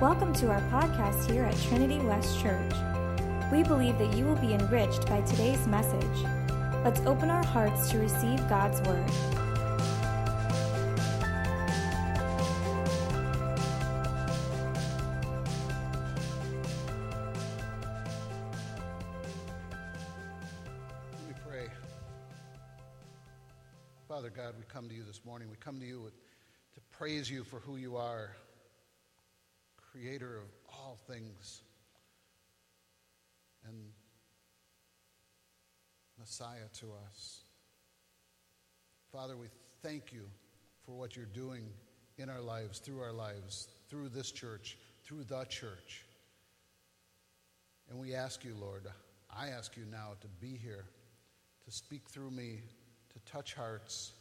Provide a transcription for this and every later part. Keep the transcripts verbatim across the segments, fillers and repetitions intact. Welcome to our podcast here at Trinity West Church. We believe that you will be enriched by today's message. Let's open our hearts to receive God's Word. Let me pray. Father God, we come to you this morning. We come to you with, to praise you for who you are. Creator of all things, and Messiah to us. Father, we thank you for what you're doing in our lives, through our lives, through this church, through the church. And we ask you, Lord, I ask you now to be here, to speak through me, to touch hearts,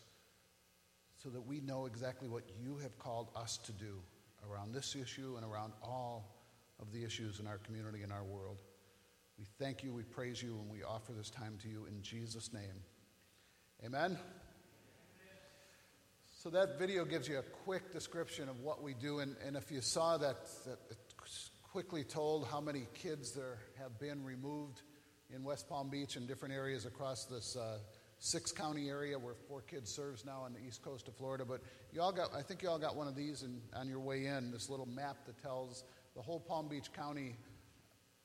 so that we know exactly what you have called us to do around this issue and around all of the issues in our community and our world. We thank you, we praise you, and we offer this time to you in Jesus' name. Amen? So that video gives you a quick description of what we do, and, and if you saw that, that it quickly told how many kids there have been removed in West Palm Beach and different areas across this uh, six-county area where Four Kids serves now on the east coast of Florida. But you all got, I think you all got one of these in, on your way in, this little map that tells the whole Palm Beach County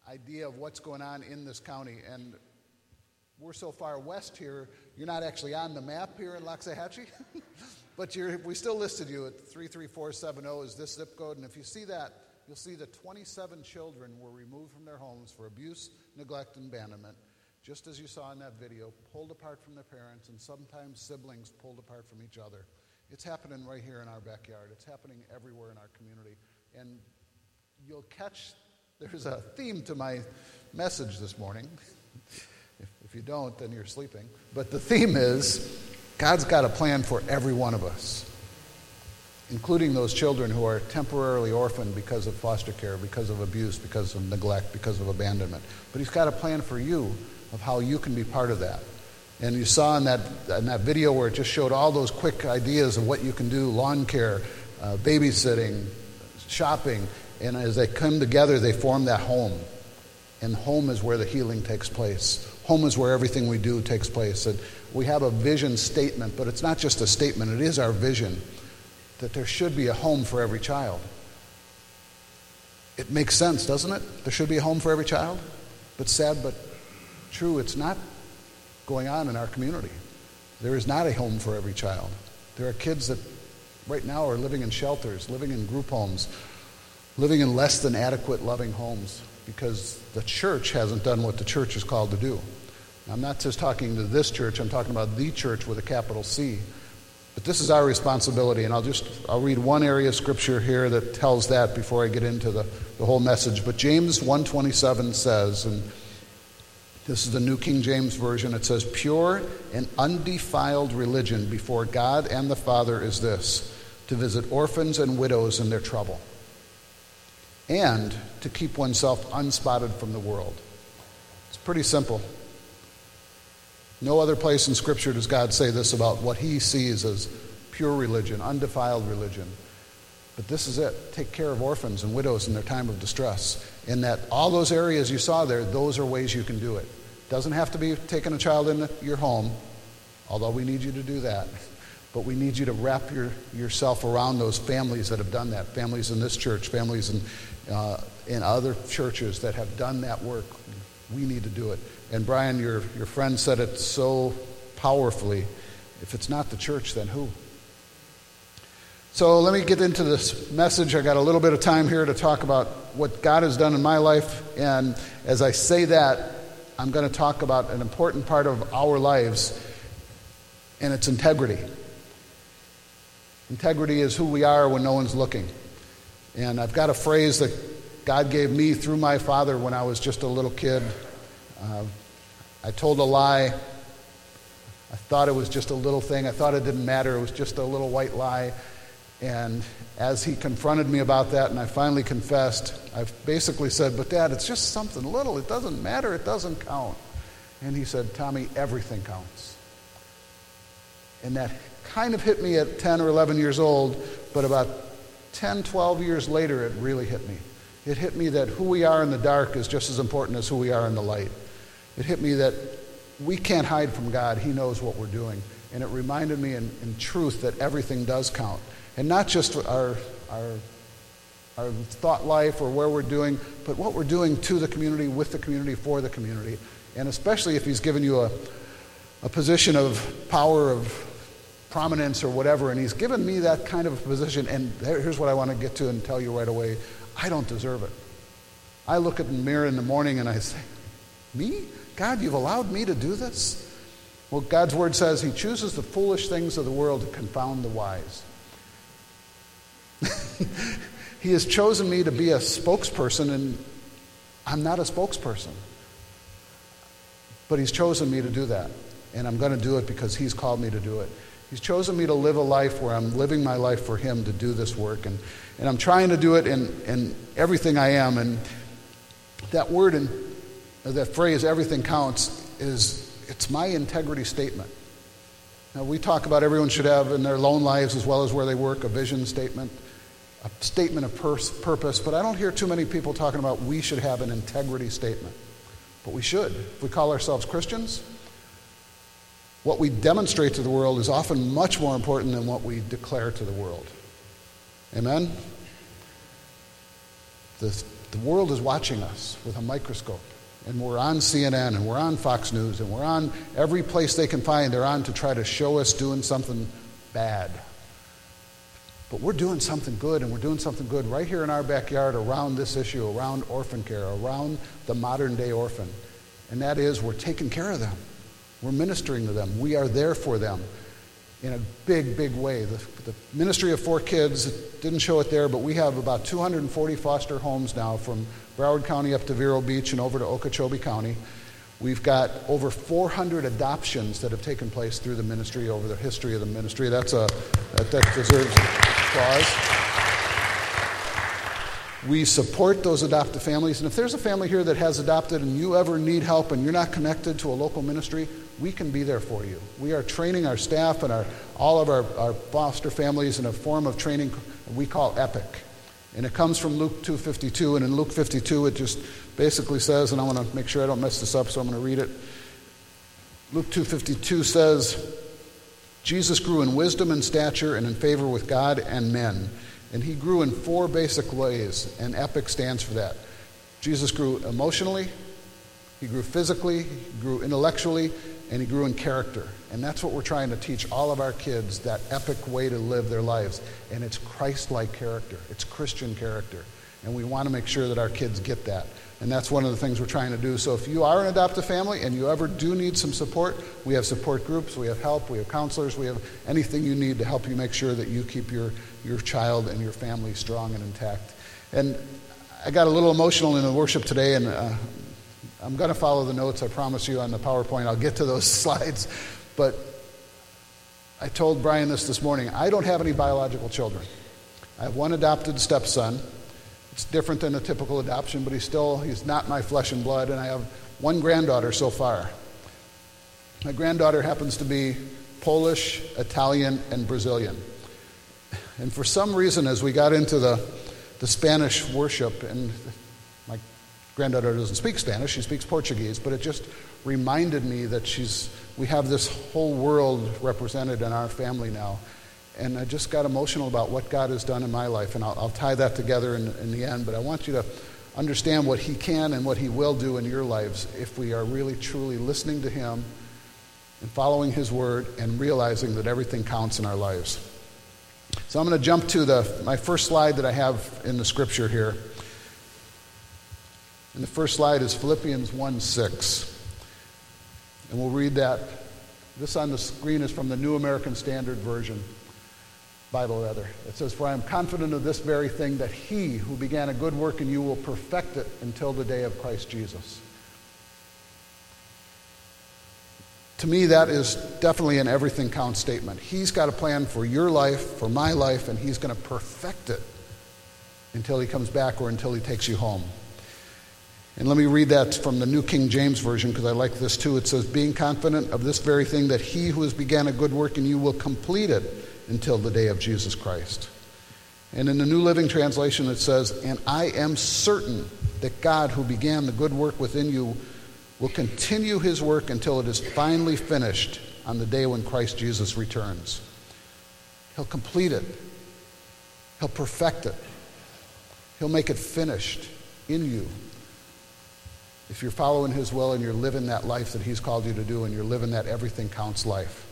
idea of what's going on in this county. And we're so far west here, you're not actually on the map here in Loxahatchee, but you're, we still listed you at three three four seven zero is this zip code. And if you see that, you'll see that twenty-seven children were removed from their homes for abuse, neglect, and abandonment. Just as you saw in that video, pulled apart from their parents, and sometimes siblings pulled apart from each other. It's happening right here in our backyard. It's happening everywhere in our community. And you'll catch, there's a theme to my message this morning. if, if you don't, then you're sleeping. But the theme is, God's got a plan for every one of us, including those children who are temporarily orphaned because of foster care, because of abuse, because of neglect, because of abandonment. But he's got a plan for you, of how you can be part of that. And you saw in that in that video where it just showed all those quick ideas of what you can do, lawn care, uh, babysitting, shopping, and as they come together, they form that home. And home is where the healing takes place. Home is where everything we do takes place. And we have a vision statement, but it's not just a statement, it is our vision, that there should be a home for every child. It makes sense, doesn't it? There should be a home for every child, but sad, but true, it's not going on in our community. There is not a home for every child. There are kids that right now are living in shelters, living in group homes, living in less than adequate loving homes because the church hasn't done what the church is called to do. Now, I'm not just talking to this church, I'm talking about the church with a capital C. But this is our responsibility, and I'll just I'll read one area of scripture here that tells that before I get into the, the whole message. But James one twenty-seven says, and this is the New King James Version. It says, pure and undefiled religion before God and the Father is this, to visit orphans and widows in their trouble, and to keep oneself unspotted from the world. It's pretty simple. No other place in Scripture does God say this about what he sees as pure religion, undefiled religion. But this is it. Take care of orphans and widows in their time of distress. In that all those areas you saw there, those are ways you can do it. Doesn't have to be taking a child in your home, although we need you to do that. But we need you to wrap your, yourself around those families that have done that, families in this church, families in, uh, in other churches that have done that work. We need to do it. And Brian, your, your friend said it so powerfully. If it's not the church, then who? So let me get into this message. I got a little bit of time here to talk about what God has done in my life. And as I say that, I'm going to talk about an important part of our lives, and it's integrity. Integrity is who we are when no one's looking. And I've got a phrase that God gave me through my father when I was just a little kid. Uh, I told a lie. I thought it was just a little thing. I thought it didn't matter. It was just a little white lie. And as he confronted me about that, and I finally confessed, I basically said, but Dad, it's just something little. It doesn't matter. It doesn't count. And he said, Tommy, everything counts. And that kind of hit me at ten or eleven years old, but about ten, twelve years later, it really hit me. It hit me that who we are in the dark is just as important as who we are in the light. It hit me that we can't hide from God. He knows what we're doing. And it reminded me in, in truth that everything does count. And not just our, our, our thought life or where we're doing, but what we're doing to the community, with the community, for the community. And especially if he's given you a, a position of power, of prominence or whatever, and he's given me that kind of a position, and there, here's what I want to get to and tell you right away, I don't deserve it. I look at the mirror in the morning and I say, me? God, you've allowed me to do this? Well, God's word says he chooses the foolish things of the world to confound the wise. He has chosen me to be a spokesperson, and I'm not a spokesperson. But he's chosen me to do that, and I'm going to do it because he's called me to do it. He's chosen me to live a life where I'm living my life for him to do this work, and, and I'm trying to do it in, in everything I am. And that word and that phrase, everything counts, is it's my integrity statement. Now, we talk about everyone should have in their lone lives as well as where they work a vision statement, a statement of pers- purpose, but I don't hear too many people talking about we should have an integrity statement. But we should. If we call ourselves Christians, what we demonstrate to the world is often much more important than what we declare to the world. Amen? The, the world is watching us with a microscope, and we're on C N N, and we're on Fox News, and we're on every place they can find, they're on to try to show us doing something bad. But we're doing something good, and we're doing something good right here in our backyard around this issue, around orphan care, around the modern-day orphan. And that is, we're taking care of them. We're ministering to them. We are there for them in a big, big way. The, the ministry of Four Kids, it didn't show it there, but we have about two hundred forty foster homes now from Broward County up to Vero Beach and over to Okeechobee County. We've got over four hundred adoptions that have taken place through the ministry over the history of the ministry. That's a that, that deserves applause. We support those adoptive families. And if there's a family here that has adopted and you ever need help and you're not connected to a local ministry, we can be there for you. We are training our staff and our all of our, our foster families in a form of training we call EPIC. And it comes from Luke two fifty-two, and in Luke fifty-two it just basically says, and I want to make sure I don't mess this up, so I'm going to read it. Luke two fifty-two says, Jesus grew in wisdom and stature and in favor with God and men. And he grew in four basic ways, and EPIC stands for that. Jesus grew emotionally, he grew physically, he grew intellectually, and he grew in character. And that's what we're trying to teach all of our kids, that epic way to live their lives. And it's Christ-like character. It's Christian character. And we want to make sure that our kids get that. And that's one of the things we're trying to do. So if you are an adoptive family and you ever do need some support, we have support groups, we have help, we have counselors, we have anything you need to help you make sure that you keep your, your child and your family strong and intact. And I got a little emotional in the worship today, and uh, I'm going to follow the notes, I promise you, on the PowerPoint. I'll get to those slides. But I told Brian this this morning. I don't have any biological children. I have one adopted stepson. It's different than a typical adoption, but he's still, he's not my flesh and blood. And I have one granddaughter so far. My granddaughter happens to be Polish, Italian, and Brazilian. And for some reason, as we got into the, the Spanish worship, and my granddaughter doesn't speak Spanish, she speaks Portuguese, but it just reminded me that she's, we have this whole world represented in our family now. And I just got emotional about what God has done in my life, and I'll, I'll tie that together in, in the end, but I want you to understand what he can and what he will do in your lives if we are really truly listening to him and following his word and realizing that everything counts in our lives. So I'm going to jump to the my first slide that I have in the scripture here. And the first slide is Philippians one six. And we'll read that. This on the screen is from the New American Standard Version, Bible rather. It says, "For I am confident of this very thing, that he who began a good work in you will perfect it until the day of Christ Jesus." To me, that is definitely an everything counts statement. He's got a plan for your life, for my life, and he's going to perfect it until he comes back or until he takes you home. And let me read that from the New King James Version, because I like this too. It says, "Being confident of this very thing, that he who has began a good work in you will complete it until the day of Jesus Christ." And in the New Living Translation it says, "And I am certain that God who began the good work within you will continue his work until it is finally finished on the day when Christ Jesus returns." He'll complete it. He'll perfect it. He'll make it finished in you. If you're following his will and you're living that life that he's called you to do and you're living that everything counts life.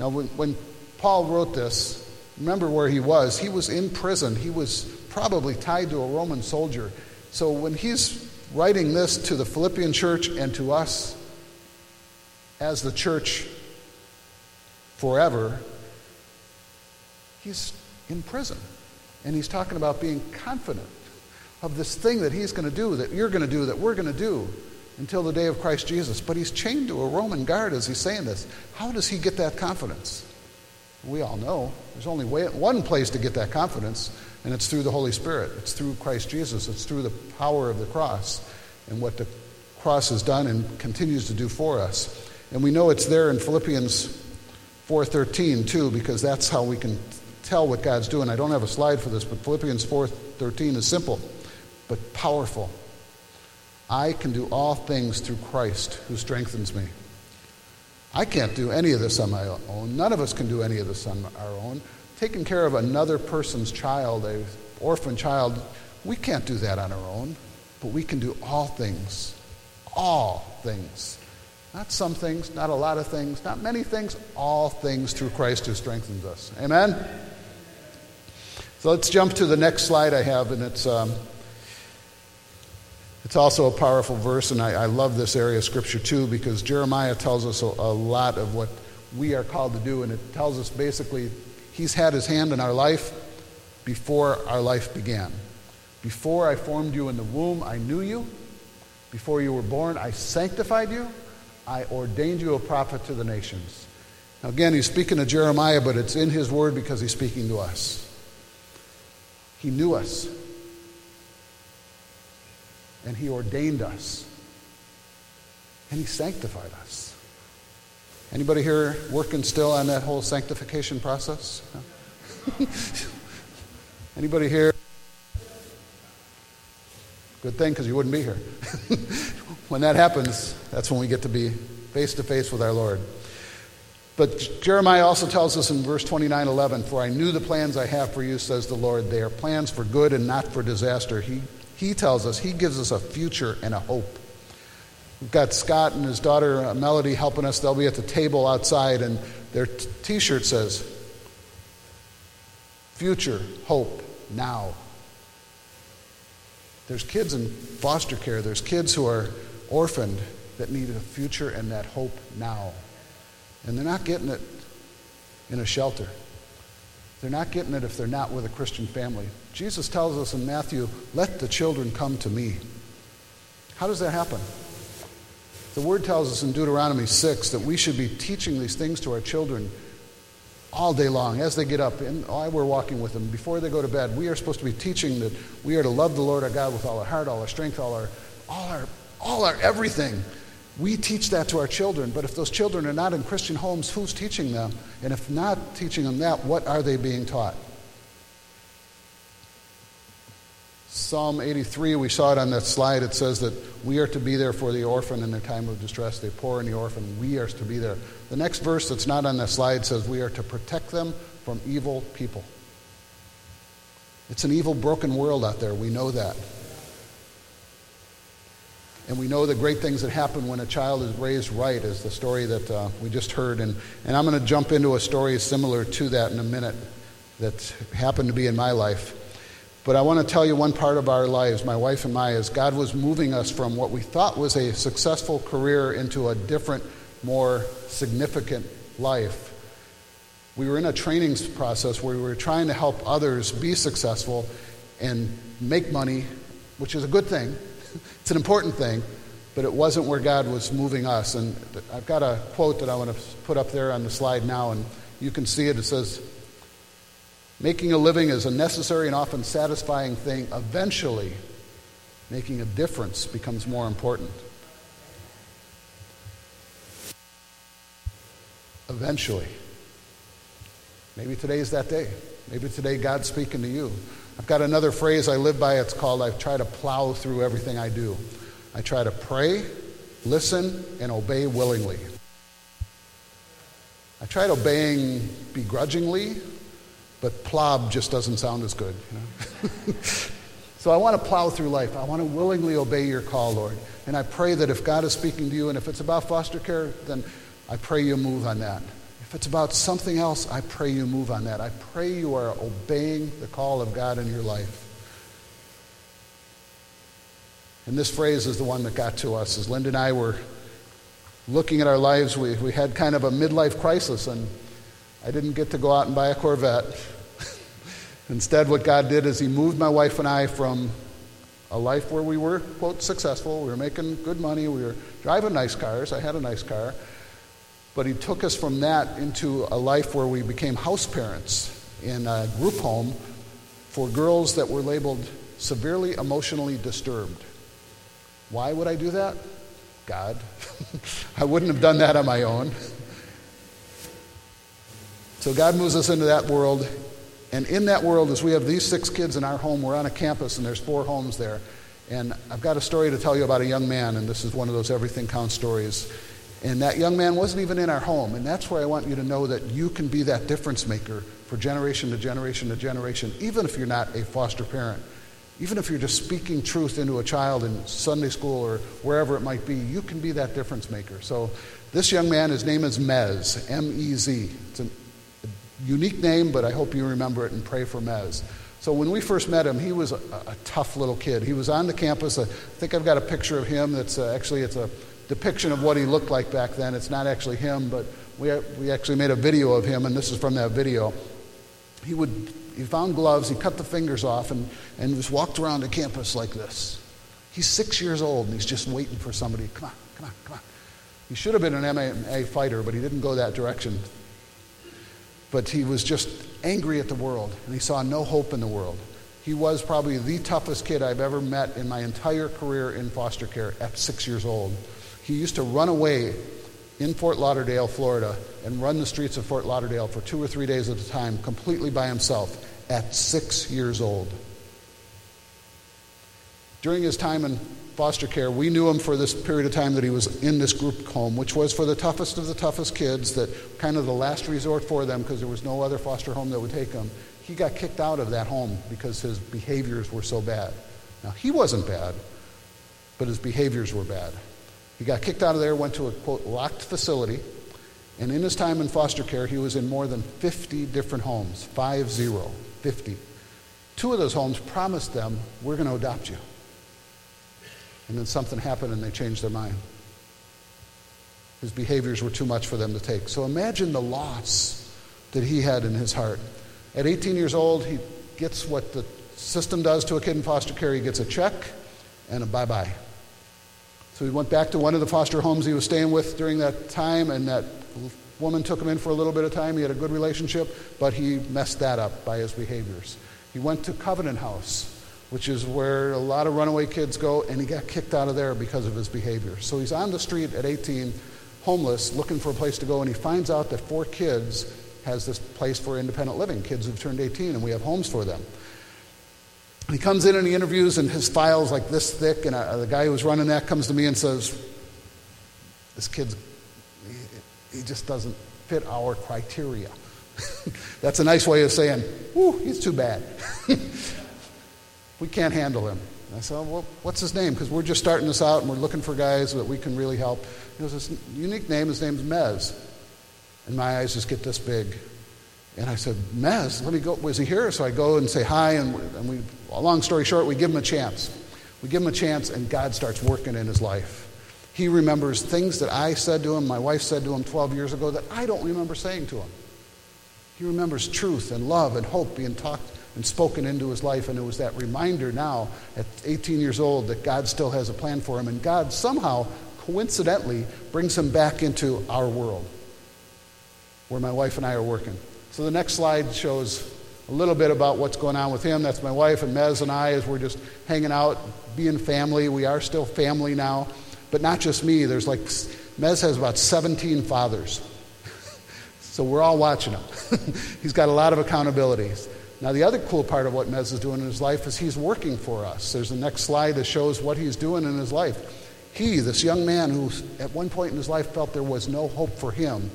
Now when, when Paul wrote this, remember where he was. He was in prison. He was probably tied to a Roman soldier. So when he's writing this to the Philippian church and to us as the church forever, he's in prison. And he's talking about being confident of this thing that he's going to do, that you're going to do, that we're going to do until the day of Christ Jesus. But he's chained to a Roman guard as he's saying this. How does he get that confidence? We all know there's only way, one place to get that confidence, and it's through the Holy Spirit. It's through Christ Jesus. It's through the power of the cross and what the cross has done and continues to do for us. And we know it's there in Philippians four thirteen too, because that's how we can tell what God's doing. I don't have a slide for this, but Philippians four thirteen is simple but powerful. I can do all things through Christ who strengthens me. I can't do any of this on my own. None of us can do any of this on our own. Taking care of another person's child, an orphan child, we can't do that on our own. But we can do all things. All things. Not some things, not a lot of things, not many things. All things through Christ who strengthens us. Amen? So let's jump to the next slide I have, and it's um, it's also a powerful verse, and I, I love this area of Scripture too, because Jeremiah tells us a, a lot of what we are called to do, and it tells us basically he's had his hand in our life before our life began. Before I formed you in the womb, I knew you. Before you were born, I sanctified you. I ordained you a prophet to the nations. Now again, he's speaking to Jeremiah, but it's in his word because he's speaking to us. He knew us. And he ordained us. And he sanctified us. Anybody here working still on that whole sanctification process? No? Anybody here? Good thing, because you wouldn't be here. When that happens, that's when we get to be face to face with our Lord. But Jeremiah also tells us in verse twenty-nine eleven, "For I knew the plans I have for you, says the Lord. They are plans for good and not for disaster." He He tells us, he gives us a future and a hope. We've got Scott and his daughter Melody helping us. They'll be at the table outside, and their t- t-shirt says, "Future, hope, now." There's kids in foster care. There's kids who are orphaned that need a future and that hope now. And they're not getting it in a shelter. They're not getting it if they're not with a Christian family. Jesus tells us in Matthew, "Let the children come to me." How does that happen? The Word tells us in Deuteronomy six that we should be teaching these things to our children all day long, as they get up, and while we're walking with them, before they go to bed. We are supposed to be teaching that we are to love the Lord our God with all our heart, all our strength, all our, all our, all our everything. We teach that to our children, but if those children are not in Christian homes, who's teaching them? And if not teaching them that, what are they being taught? Psalm eighty-three, we saw it on that slide. It says that we are to be there for the orphan in their time of distress, the poor and the orphan. We are to be there. The next verse that's not on that slide says we are to protect them from evil people. It's an evil, broken world out there. We know that. And we know the great things that happen when a child is raised right, is the story that uh, we just heard. And, and I'm going to jump into a story similar to that in a minute that happened to be in my life. But I want to tell you one part of our lives, my wife and my, is God was moving us from what we thought was a successful career into a different, more significant life. We were in a training process where we were trying to help others be successful and make money, which is a good thing. It's an important thing, but it wasn't where God was moving us. And I've got a quote that I want to put up there on the slide now, and you can see it. It says, "Making a living is a necessary and often satisfying thing. Eventually, making a difference becomes more important." Eventually. Maybe today's that day. Maybe today God's speaking to you. I've got another phrase I live by. It's called, I try to plow through everything I do. I try to pray, listen, and obey willingly. I tried obeying begrudgingly, but plob just doesn't sound as good. You know? So I want to plow through life. I want to willingly obey your call, Lord. And I pray that if God is speaking to you, and if it's about foster care, then I pray you move on that. If it's about something else, I pray you move on that. I pray you are obeying the call of God in your life. And this phrase is the one that got to us. As Linda and I were looking at our lives, we, we had kind of a midlife crisis, and I didn't get to go out and buy a Corvette. Instead, what God did is he moved my wife and I from a life where we were, quote, successful, we were making good money, we were driving nice cars, I had a nice car, but he took us from that into a life where we became house parents in a group home for girls that were labeled severely emotionally disturbed. Why would I do that? God. I wouldn't have done that on my own. So God moves us into that world, and in that world, as we have these six kids in our home, we're on a campus, and there's four homes there, and I've got a story to tell you about a young man, and this is one of those everything counts stories. And that young man wasn't even in our home. And that's where I want you to know that you can be that difference maker for generation to generation to generation, even if you're not a foster parent. Even if you're just speaking truth into a child in Sunday school or wherever it might be, you can be that difference maker. So this young man, his name is Mez, M E Z. It's a unique name, but I hope you remember it and pray for Mez. So when we first met him, he was a, a tough little kid. He was on the campus. I think I've got a picture of him that's uh, actually, it's a depiction of what he looked like back then. It's not actually him, but we we actually made a video of him, and this is from that video. He would he found gloves, he cut the fingers off, and, and just walked around the campus like this. He's six years old, and he's just waiting for somebody. Come on, come on, come on. He should have been an M M A fighter, but he didn't go that direction. But he was just angry at the world, and he saw no hope in the world. He was probably the toughest kid I've ever met in my entire career in foster care at six years old. He used to run away in Fort Lauderdale, Florida, and run the streets of Fort Lauderdale for two or three days at a time, completely by himself, at six years old. During his time in foster care, we knew him for this period of time that he was in this group home, which was for the toughest of the toughest kids, that kind of the last resort for them because there was no other foster home that would take him. He got kicked out of that home because his behaviors were so bad. Now, he wasn't bad, but his behaviors were bad. He got kicked out of there, went to a, quote, locked facility, and in his time in foster care, he was in more than fifty different homes, five zero, fifty. Two of those homes promised them, we're going to adopt you. And then something happened and they changed their mind. His behaviors were too much for them to take. So imagine the loss that he had in his heart. At eighteen years old, he gets what the system does to a kid in foster care. He gets a check and a bye-bye. So he went back to one of the foster homes he was staying with during that time, and that woman took him in for a little bit of time. He had a good relationship, but he messed that up by his behaviors. He went to Covenant House, which is where a lot of runaway kids go, and he got kicked out of there because of his behavior. So he's on the street at eighteen, homeless, looking for a place to go, and he finds out that Four Kids has this place for independent living, kids who've turned eighteen, and we have homes for them. He comes in and he interviews, and his file's like this thick, and I, the guy who was running that comes to me and says, this kid's, he, he just doesn't fit our criteria. That's a nice way of saying, whoo, he's too bad. We can't handle him. And I said, well, what's his name? Because we're just starting this out, and we're looking for guys that we can really help. It was this unique name. His name's Mez. And my eyes just get this big. And I said, Mez, let me go. Was he here? So I go and say hi, and, and we, long story short, we give him a chance. We give him a chance, and God starts working in his life. He remembers things that I said to him, my wife said to him twelve years ago that I don't remember saying to him. He remembers truth and love and hope being talked and spoken into his life, and it was that reminder now at eighteen years old that God still has a plan for him, and God somehow, coincidentally, brings him back into our world where my wife and I are working. So the next slide shows a little bit about what's going on with him. That's my wife, and Mez and I, as we're just hanging out, being family. We are still family now, but not just me. There's like, Mez has about seventeen fathers. So we're all watching him. He's got a lot of accountabilities. Now, the other cool part of what Mez is doing in his life is he's working for us. There's the next slide that shows what he's doing in his life. He, this young man who at one point in his life felt there was no hope for him,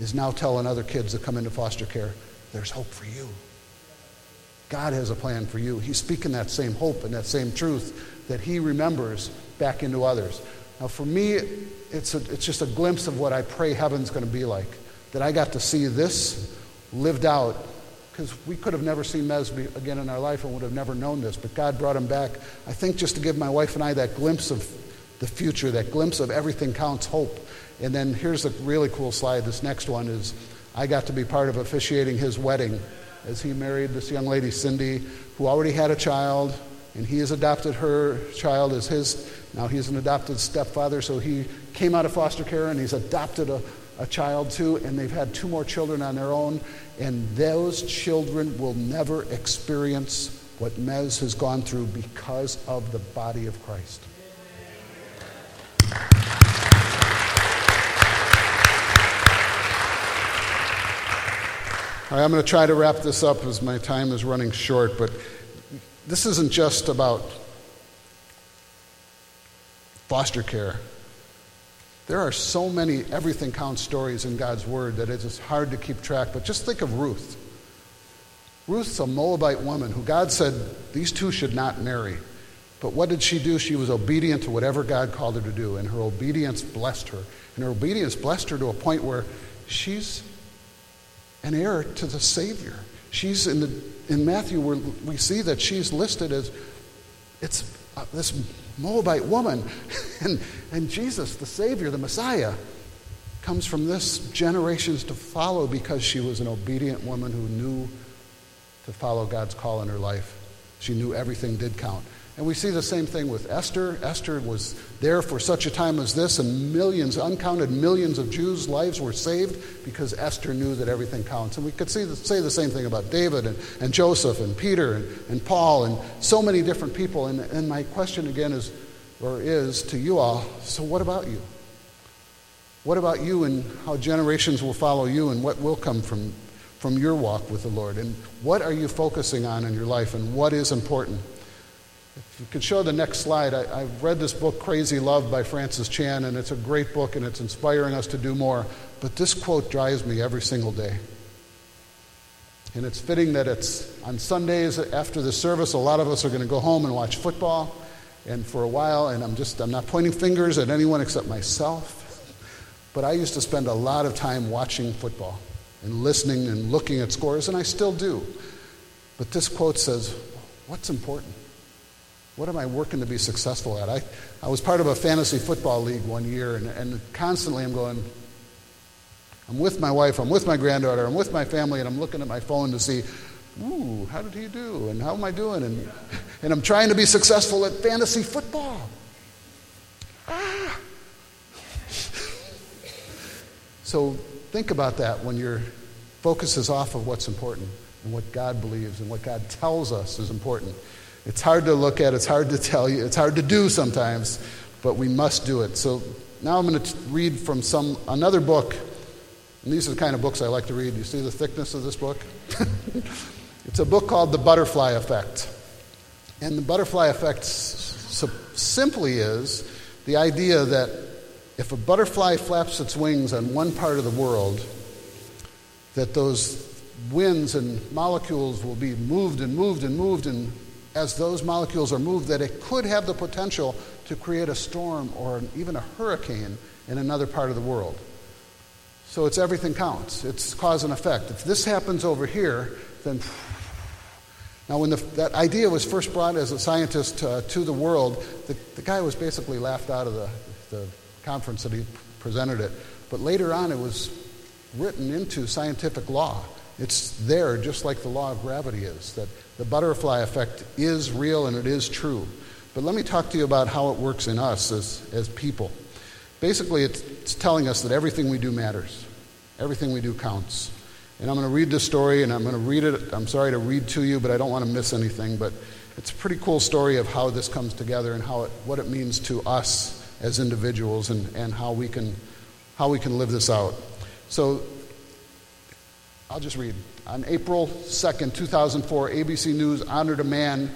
is now telling other kids that come into foster care, there's hope for you. God has a plan for you. He's speaking that same hope and that same truth that he remembers back into others. Now, for me, it's a, it's just a glimpse of what I pray heaven's going to be like, that I got to see this lived out, because we could have never seen Mez again in our life and would have never known this, but God brought him back, I think, just to give my wife and I that glimpse of the future, that glimpse of everything counts hope. And then here's a really cool slide. This next one is I got to be part of officiating his wedding as he married this young lady, Cindy, who already had a child, and he has adopted her child as his. Now he's an adopted stepfather, so he came out of foster care and he's adopted a, a child too, and they've had two more children on their own, and those children will never experience what Mez has gone through because of the body of Christ. All right, I'm going to try to wrap this up as my time is running short, but this isn't just about foster care. There are so many everything counts stories in God's Word that it's hard to keep track, but just think of Ruth. Ruth's a Moabite woman who God said these two should not marry. But what did she do? She was obedient to whatever God called her to do, and her obedience blessed her. And her obedience blessed her to a point where she's an heir to the Savior. She's in the in Matthew where we see that she's listed as it's uh, this Moabite woman, and and Jesus, the Savior, the Messiah, comes from this generations to follow because she was an obedient woman who knew to follow God's call in her life. She knew everything did count. And we see the same thing with Esther. Esther was there for such a time as this, and millions, uncounted millions of Jews' lives were saved because Esther knew that everything counts. And we could see the, say the same thing about David and, and Joseph and Peter and, and Paul and so many different people. And, and my question again is, or is to you all, so what about you? What about you and how generations will follow you and what will come from, from your walk with the Lord? And what are you focusing on in your life and what is important? If you could show the next slide, I, I've read this book, Crazy Love, by Francis Chan, and it's a great book, and it's inspiring us to do more. But this quote drives me every single day. And it's fitting that it's on Sundays after the service, a lot of us are going to go home and watch football, and for a while, and I'm just, I'm not pointing fingers at anyone except myself. But I used to spend a lot of time watching football and listening and looking at scores, and I still do. But this quote says, what's important? What am I working to be successful at? I, I was part of a fantasy football league one year, and, and constantly I'm going, I'm with my wife, I'm with my granddaughter, I'm with my family, and I'm looking at my phone to see, ooh, how did he do, and how am I doing? And, and I'm trying to be successful at fantasy football. Ah! So think about that when your focus is off of what's important and what God believes and what God tells us is important. It's hard to look at, it's hard to tell you, it's hard to do sometimes, but we must do it. So now I'm going to read from some another book, and these are the kind of books I like to read. You see the thickness of this book? It's a book called The Butterfly Effect. And The Butterfly Effect s- s- simply is the idea that if a butterfly flaps its wings on one part of the world, that those winds and molecules will be moved and moved and moved and as those molecules are moved, that it could have the potential to create a storm or an, even a hurricane in another part of the world. So it's everything counts. It's cause and effect. If this happens over here, then... Now, when the, that idea was first brought as a scientist uh, to the world, the, the guy was basically laughed out of the, the conference that he presented it. But later on, it was written into scientific law. It's there, just like the law of gravity is, that the butterfly effect is real and it is true. But let me talk to you about how it works in us as, as people. Basically, it's, it's telling us that everything we do matters. Everything we do counts. And I'm going to read this story, and I'm going to read it. I'm sorry to read to you, but I don't want to miss anything. But it's a pretty cool story of how this comes together and how it, what it means to us as individuals and, and how we can, how we can live this out. So I'll just read. On April second, two thousand four, A B C News honored a man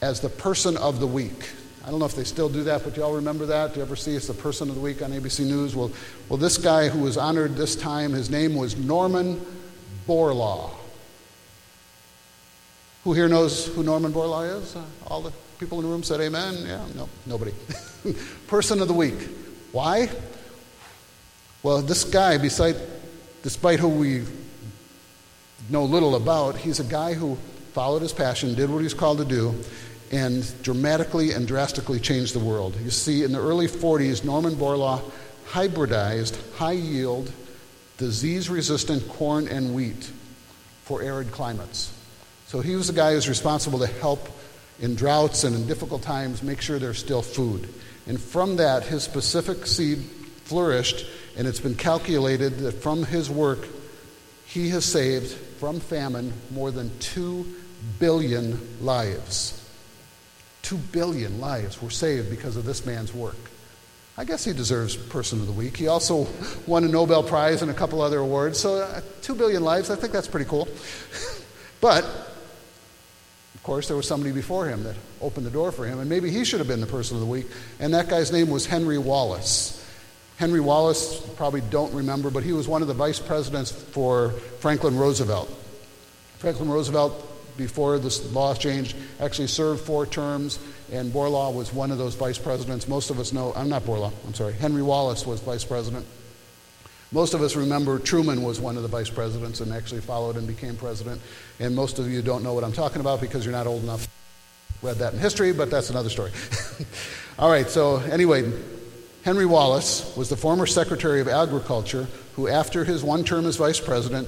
as the Person of the Week. I don't know if they still do that, but you all remember that? Do you ever see it's the Person of the Week on A B C News? Well, well, this guy who was honored this time, his name was Norman Borlaug. Who here knows who Norman Borlaug is? All the people in the room said amen. Yeah, no, nobody. Person of the Week. Why? Well, this guy, beside, despite who we know little about, he's a guy who followed his passion, did what he's called to do, and dramatically and drastically changed the world. You see, in the early forties, Norman Borlaug hybridized high-yield, disease-resistant corn and wheat for arid climates. So he was the guy who was responsible to help in droughts and in difficult times make sure there's still food. And from that, his specific seed flourished, and it's been calculated that from his work, he has saved from famine more than two billion lives. Two billion lives were saved because of this man's work. I guess he deserves Person of the Week. He also won a Nobel Prize and a couple other awards. So uh, two billion lives, I think that's pretty cool. But, of course, there was somebody before him that opened the door for him, and maybe he should have been the Person of the Week. And that guy's name was Henry Wallace. Henry Wallace, you probably don't remember, but he was one of the vice presidents for Franklin Roosevelt. Franklin Roosevelt, before this law changed, actually served four terms, and Borlaug was one of those vice presidents. Most of us know, I'm not Borlaug, I'm sorry, Henry Wallace was vice president. Most of us remember Truman was one of the vice presidents and actually followed and became president, and most of you don't know what I'm talking about because you're not old enough to read that in history, but that's another story. All right, so anyway, Henry Wallace was the former Secretary of Agriculture who, after his one term as vice president,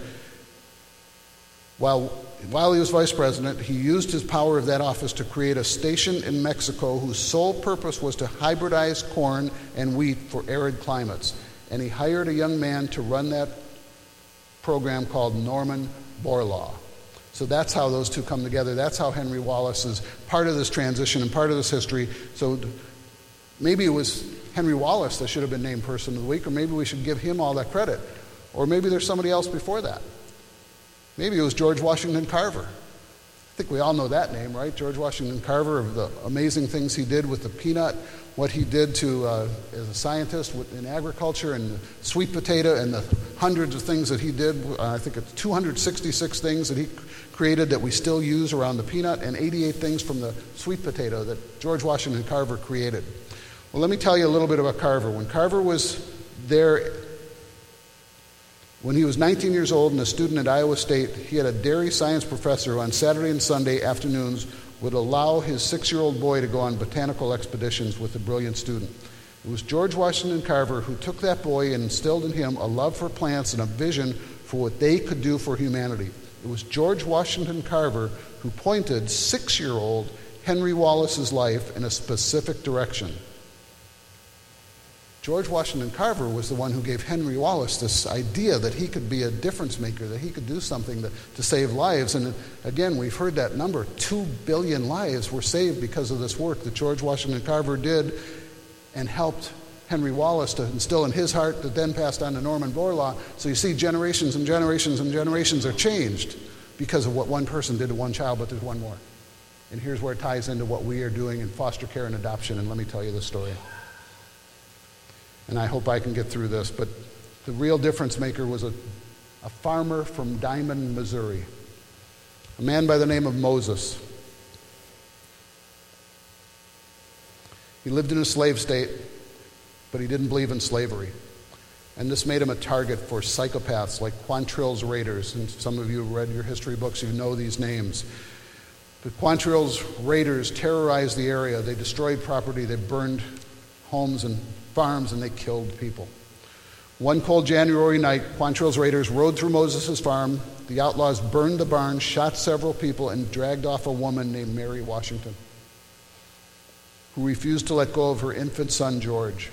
while While he was vice president, he used his power of that office to create a station in Mexico whose sole purpose was to hybridize corn and wheat for arid climates. And he hired a young man to run that program called Norman Borlaug. So that's how those two come together. That's how Henry Wallace is part of this transition and part of this history. So maybe it was Henry Wallace that should have been named Person of the Week, or maybe we should give him all that credit. Or maybe there's somebody else before that. Maybe it was George Washington Carver. I think we all know that name, right? George Washington Carver, of the amazing things he did with the peanut, what he did to uh, as a scientist in agriculture, and the sweet potato, and the hundreds of things that he did. Uh, I think it's two hundred sixty-six things that he created that we still use around the peanut, and eighty-eight things from the sweet potato that George Washington Carver created. Well, let me tell you a little bit about Carver. When Carver was there... When he was nineteen years old and a student at Iowa State, he had a dairy science professor who on Saturday and Sunday afternoons would allow his six-year-old boy to go on botanical expeditions with the brilliant student. It was George Washington Carver who took that boy and instilled in him a love for plants and a vision for what they could do for humanity. It was George Washington Carver who pointed six-year-old Henry Wallace's life in a specific direction. George Washington Carver was the one who gave Henry Wallace this idea that he could be a difference maker, that he could do something to, to save lives. And again, we've heard that number, two billion lives were saved because of this work that George Washington Carver did and helped Henry Wallace to instill in his heart, that then passed on to Norman Borlaug. So you see, generations and generations and generations are changed because of what one person did to one child, but there's one more. And here's where it ties into what we are doing in foster care and adoption, and let me tell you this story. And I hope I can get through this, but the real difference maker was a, a farmer from Diamond, Missouri, a man by the name of Moses. He lived in a slave state, but he didn't believe in slavery. And this made him a target for psychopaths like Quantrill's Raiders. And some of you who read your history books, you know these names. The Quantrill's Raiders terrorized the area. They destroyed property. They burned homes and farms, and they killed people. One cold January night, Quantrill's Raiders rode through Moses' farm. The outlaws burned the barn, shot several people, and dragged off a woman named Mary Washington, who refused to let go of her infant son, George.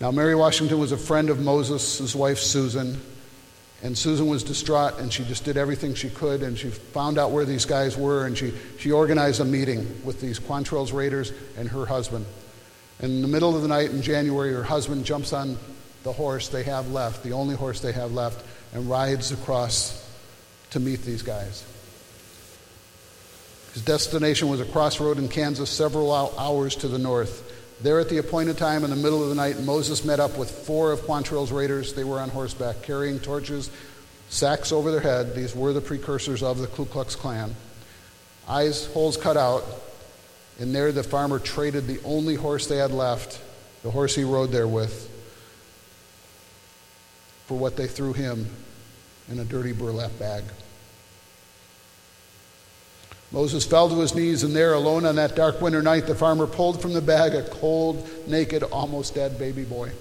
Now, Mary Washington was a friend of Moses' wife, Susan, and Susan was distraught, and she just did everything she could, and she found out where these guys were, and she, she organized a meeting with these Quantrill's Raiders and her husband. In the middle of the night in January, her husband jumps on the horse they have left, the only horse they have left, and rides across to meet these guys. His destination was a crossroad in Kansas, several hours to the north. There at the appointed time in the middle of the night, Moses met up with four of Quantrill's raiders. They were on horseback, carrying torches, sacks over their head. These were the precursors of the Ku Klux Klan. Eyes, holes cut out, and there the farmer traded the only horse they had left, the horse he rode there with, for what they threw him in a dirty burlap bag. Moses fell to his knees, and there, alone on that dark winter night, the farmer pulled from the bag a cold, naked, almost dead baby boy.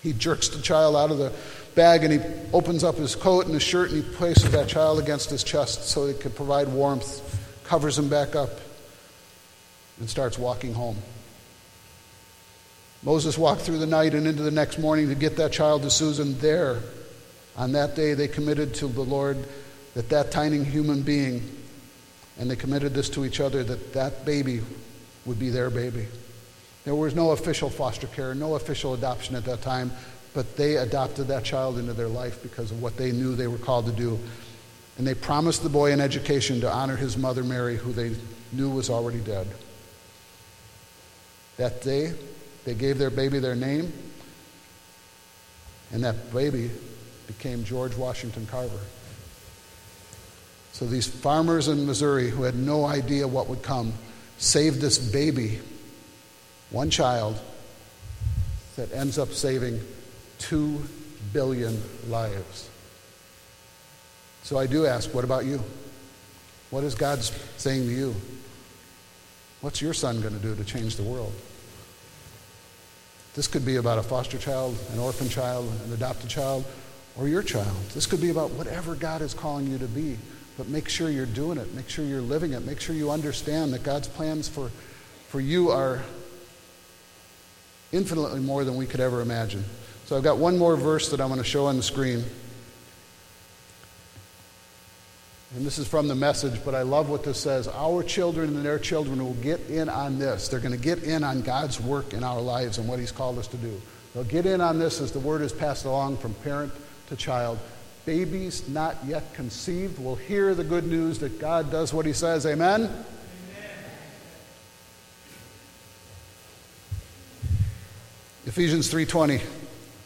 He jerks the child out of the bag, and he opens up his coat and his shirt, and he places that child against his chest so it could provide warmth, covers him back up, and starts walking home. Moses walked through the night and into the next morning to get that child to Susan. There, on that day, they committed to the Lord that that tiny human being, and they committed this to each other, that that baby would be their baby. There was no official foster care, no official adoption at that time, but they adopted that child into their life because of what they knew they were called to do. And they promised the boy an education to honor his mother Mary, who they knew was already dead. That day, they gave their baby their name, and that baby became George Washington Carver. So these farmers in Missouri who had no idea what would come saved this baby, one child, that ends up saving two billion lives. So I do ask, what about you? What is God saying to you? What's your son going to do to change the world? This could be about a foster child, an orphan child, an adopted child, or your child. This could be about whatever God is calling you to be. But make sure you're doing it. Make sure you're living it. Make sure you understand that God's plans for, for you are infinitely more than we could ever imagine. So I've got one more verse that I want to show on the screen. And this is from the Message, but I love what this says. Our children and their children will get in on this. They're going to get in on God's work in our lives and what He's called us to do. They'll get in on this as the word is passed along from parent to child. Babies not yet conceived will hear the good news that God does what He says. Amen? Amen? Ephesians three twenty.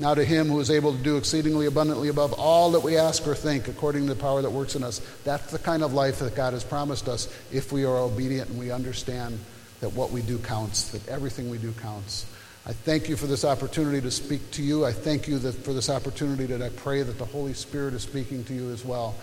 Now to Him who is able to do exceedingly abundantly above all that we ask or think, according to the power that works in us. That's the kind of life that God has promised us if we are obedient and we understand that what we do counts, that everything we do counts. I thank you for this opportunity to speak to you. I thank you that for this opportunity that I pray that the Holy Spirit is speaking to you as well.